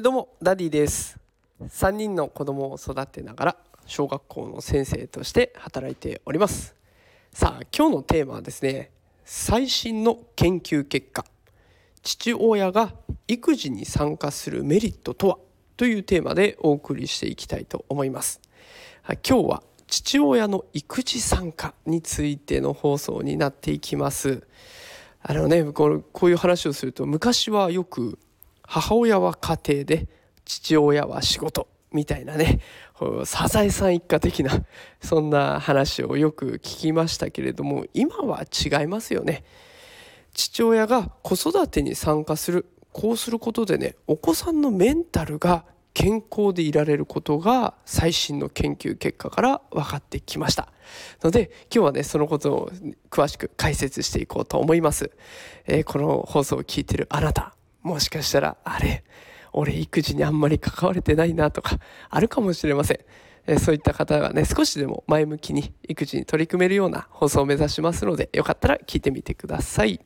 どうもダディです。3人の子供を育てながら小学校の先生として働いております。さあ、今日のテーマはですね、最新の研究結果、父親が育児に参加するメリットとはというテーマでお送りしていきたいと思います。今日は父親の育児参加についての放送になっていきます。こういう話をすると、昔はよく母親は家庭で父親は仕事みたいなね、サザエさん一家的なそんな話をよく聞きましたけれども、今は違いますよね。父親が子育てに参加する、こうすることでね、お子さんのメンタルが健康でいられることが最新の研究結果から分かってきましたので、今日はねそのことを詳しく解説していこうと思います。この放送を聞いているあなた、もしかしたらあれ俺育児にあんまり関われてないなとかあるかもしれません。そういった方がね、少しでも前向きに育児に取り組めるような放送を目指しますので、よかったら聞いてみてください。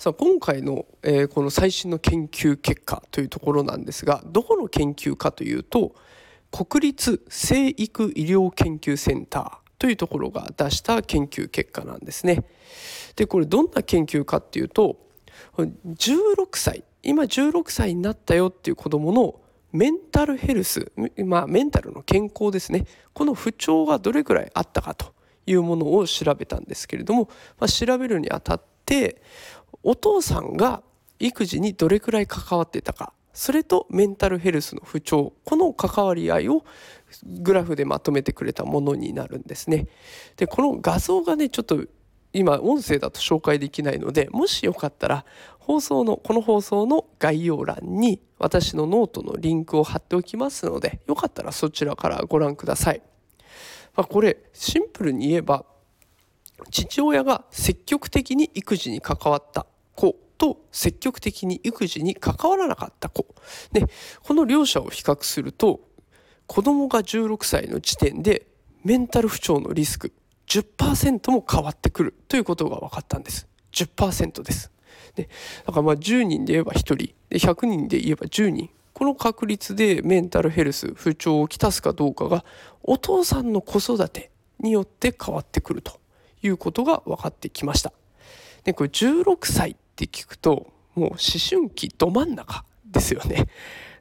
さあ、今回の、この最新の研究結果というところなんですが、どこの研究かというと、国立成育医療研究センターというところが出した研究結果なんですね。で、これどんな研究かっていうと、今16歳になったよっていう子どものメンタルヘルス、メンタルの健康ですね、この不調がどれくらいあったかというものを調べたんですけれども、調べるにあたってお父さんが育児にどれくらい関わってたか、それとメンタルヘルスの不調、この関わり合いをグラフでまとめてくれたものになるんですね。で、この画像がね、ちょっと今音声だと紹介できないので、もしよかったらこの放送の概要欄に私のノートのリンクを貼っておきますので、よかったらそちらからご覧ください。これシンプルに言えば、父親が積極的に育児に関わった子と積極的に育児に関わらなかった子で、この両者を比較すると、子供が16歳の時点でメンタル不調のリスク10% も変わってくるということが分かったんです。 10% です。で、だから10人で言えば1人で、100人で言えば10人、この確率でメンタルヘルス不調をきたすかどうかがお父さんの子育てによって変わってくるということが分かってきました。で、これ16歳って聞くともう思春期ど真ん中ですよね。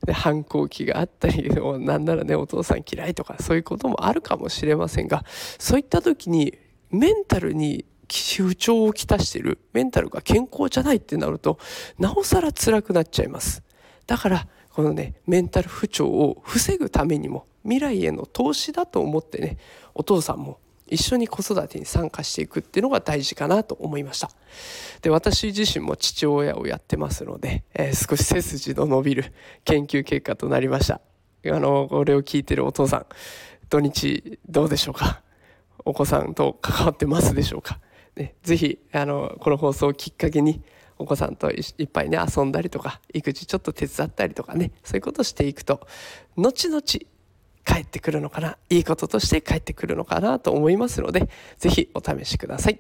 で、反抗期があったり、なんならねお父さん嫌いとかそういうこともあるかもしれませんが、そういった時にメンタルに不調をきたしている、メンタルが健康じゃないってなるとなおさら辛くなっちゃいます。だからこのね、メンタル不調を防ぐためにも未来への投資だと思ってね、お父さんも一緒に子育てに参加していくっていうのが大事かなと思いました。で、私自身も父親をやってますので、少し背筋の伸びる研究結果となりました。これを聞いてるお父さん、土日どうでしょうか。お子さんと関わってますでしょうか。ね、ぜひこの放送をきっかけにお子さんといっぱいね遊んだりとか、育児ちょっと手伝ったりとかね、そういうことをしていくと後々帰ってくるのかな、いいこととして帰ってくるのかなと思いますので、ぜひお試しください。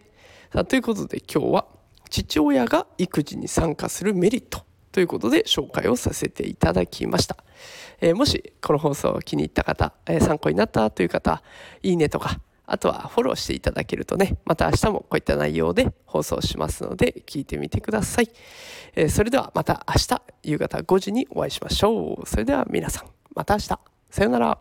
さあ、ということで今日は父親が育児に参加するメリットということで紹介をさせていただきました。もしこの放送を気に入った方、参考になったという方、いいねとか、あとはフォローしていただけるとね、また明日もこういった内容で放送しますので聞いてみてください。それではまた明日夕方5時にお会いしましょう。それでは皆さん、また明日。さようなら。